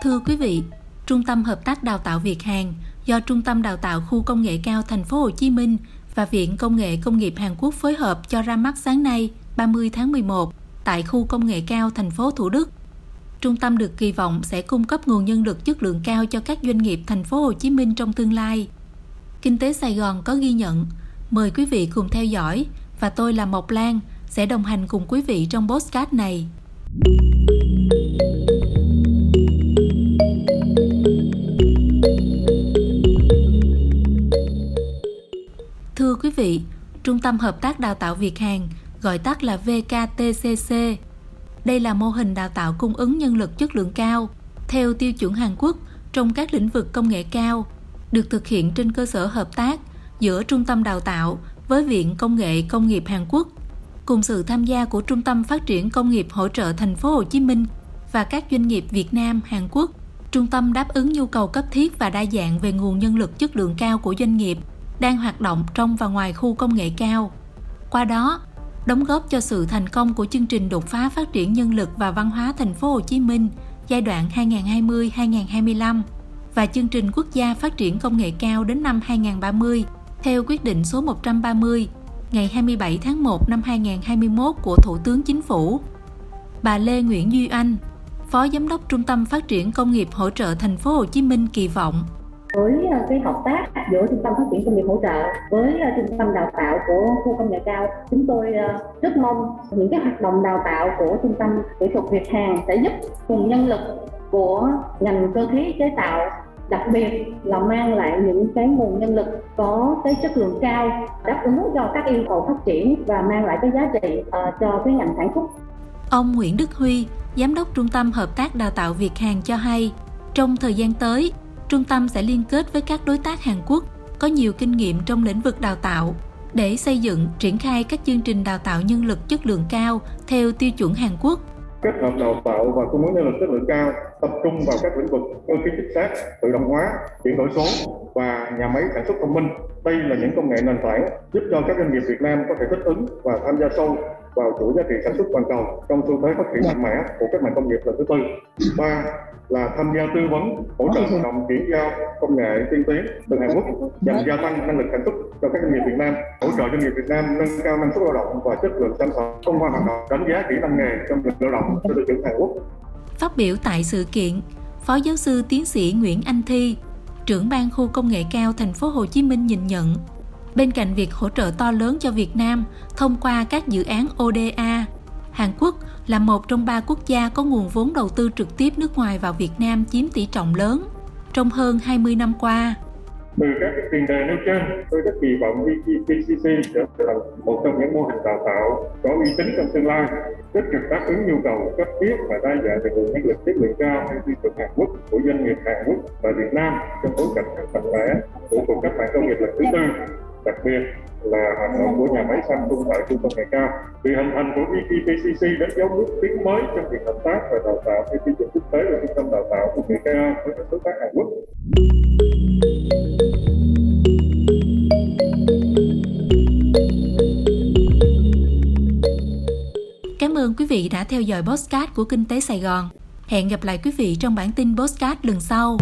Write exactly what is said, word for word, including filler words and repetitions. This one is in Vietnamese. Thưa quý vị, Trung tâm Hợp tác Đào tạo Việt Hàn do Trung tâm Đào tạo Khu Công nghệ cao Thành phố Hồ Chí Minh và Viện Công nghệ Công nghiệp Hàn Quốc phối hợp cho ra mắt sáng nay, ba mươi tháng mười một, tại Khu Công nghệ cao Thành phố Thủ Đức. Trung tâm được kỳ vọng sẽ cung cấp nguồn nhân lực chất lượng cao cho các doanh nghiệp Thành phố Hồ Chí Minh trong tương lai. Kinh tế Sài Gòn có ghi nhận. Mời quý vị cùng theo dõi và tôi là Mộc Lan sẽ đồng hành cùng quý vị trong podcast này. Thưa quý vị, Trung tâm Hợp tác Đào tạo Việt Hàn, gọi tắt là vê ca tê xê xê. Đây là mô hình đào tạo cung ứng nhân lực chất lượng cao, theo tiêu chuẩn Hàn Quốc trong các lĩnh vực công nghệ cao, được thực hiện trên cơ sở hợp tác giữa Trung tâm Đào tạo với Viện Công nghệ Công nghiệp Hàn Quốc, cùng sự tham gia của Trung tâm Phát triển Công nghiệp hỗ trợ Thành phố Hồ Chí Minh và các doanh nghiệp Việt Nam, Hàn Quốc. Trung tâm đáp ứng nhu cầu cấp thiết và đa dạng về nguồn nhân lực chất lượng cao của doanh nghiệp đang hoạt động trong và ngoài khu công nghệ cao. Qua đó, đóng góp cho sự thành công của chương trình đột phá phát triển nhân lực và văn hóa Thành phố Hồ Chí Minh giai đoạn hai nghìn không trăm hai mươi đến hai nghìn không trăm hai mươi lăm và chương trình quốc gia phát triển công nghệ cao đến năm hai nghìn không trăm ba mươi theo quyết định số một trăm ba mươi ngày hai mươi bảy tháng một năm hai nghìn không trăm hai mươi mốt của Thủ tướng Chính phủ. Bà Lê Nguyễn Duy Anh, Phó Giám đốc Trung tâm Phát triển Công nghiệp hỗ trợ Thành phố Hồ Chí Minh kỳ vọng với cái hợp tác giữa Trung tâm Phát triển Công nghiệp hỗ trợ với Trung tâm Đào tạo của Khu Công nghệ cao, chúng tôi rất mong những cái hoạt động đào tạo của Trung tâm Kỹ thuật Việt Hàn sẽ giúp cùng nhân lực của ngành cơ khí chế tạo, đặc biệt là mang lại những cái nguồn nhân lực có cái chất lượng cao, đáp ứng cho các yêu cầu phát triển và mang lại cái giá trị cho cái ngành sản xuất. Ông Nguyễn Đức Huy, Giám đốc Trung tâm Hợp tác Đào tạo Việt Hàn cho hay, trong thời gian tới, Trung tâm sẽ liên kết với các đối tác Hàn Quốc có nhiều kinh nghiệm trong lĩnh vực đào tạo để xây dựng, triển khai các chương trình đào tạo nhân lực chất lượng cao theo tiêu chuẩn Hàn Quốc. Kết hợp đào tạo và cung ứng nhân lực chất lượng cao tập trung vào các lĩnh vực cơ khí chính xác, tự động hóa, chuyển đổi số và nhà máy sản xuất thông minh. Đây là những công nghệ nền tảng giúp cho các doanh nghiệp Việt Nam có thể thích ứng và tham gia sâu vào chuỗi giá trị sản xuất toàn cầu trong xu thế phát triển mạnh mẽ của các ngành công nghiệp lần thứ tư. Ba là tham gia tư vấn, hỗ trợ hoạt động chuyển giao công nghệ tiên tiến từ Hàn Quốc nhằm gia tăng năng lực sản xuất cho các doanh nghiệp Việt Nam, hỗ trợ doanh nghiệp Việt Nam nâng cao năng suất lao động và chất lượng sản phẩm thông qua hoạt động đánh giá kỹ năng nghề trong lực lao động theo tiêu chuẩn Hàn Quốc. Phát biểu tại sự kiện, Phó Giáo sư Tiến sĩ Nguyễn Anh Thi, trưởng ban Khu Công nghệ cao Thành phố Hồ Chí Minh nhìn nhận, bên cạnh việc hỗ trợ to lớn cho Việt Nam thông qua các dự án o đê a, Hàn Quốc là một trong ba quốc gia có nguồn vốn đầu tư trực tiếp nước ngoài vào Việt Nam chiếm tỷ trọng lớn trong hơn hai mươi năm qua. Từ các tiền đề nêu trên, tôi rất kỳ vọng i pê xê xê trở thành một trong những mô hình đào tạo có uy tín trong tương lai, tích cực đáp ứng nhu cầu cấp thiết và đa dạng về nguồn nhân lực chất lượng cao theo tiêu chuẩn Hàn Quốc của doanh nghiệp Hàn Quốc và Việt Nam trong bối cảnh mạnh mẽ của cuộc cách mạng công nghiệp lần thứ tư, đặc biệt là hoạt động của nhà máy Samsung tại Khu Công nghệ cao. Vì hình thành của i pê xê xê đánh dấu bước tiến mới trong việc hợp tác và đào tạo theo tiêu chuẩn quốc tế và trung tâm đào tạo công nghệ cao với các đối tác Hàn Quốc. Cảm ơn quý vị đã theo dõi podcast của Kinh tế Sài Gòn. Hẹn gặp lại quý vị trong bản tin podcast lần sau.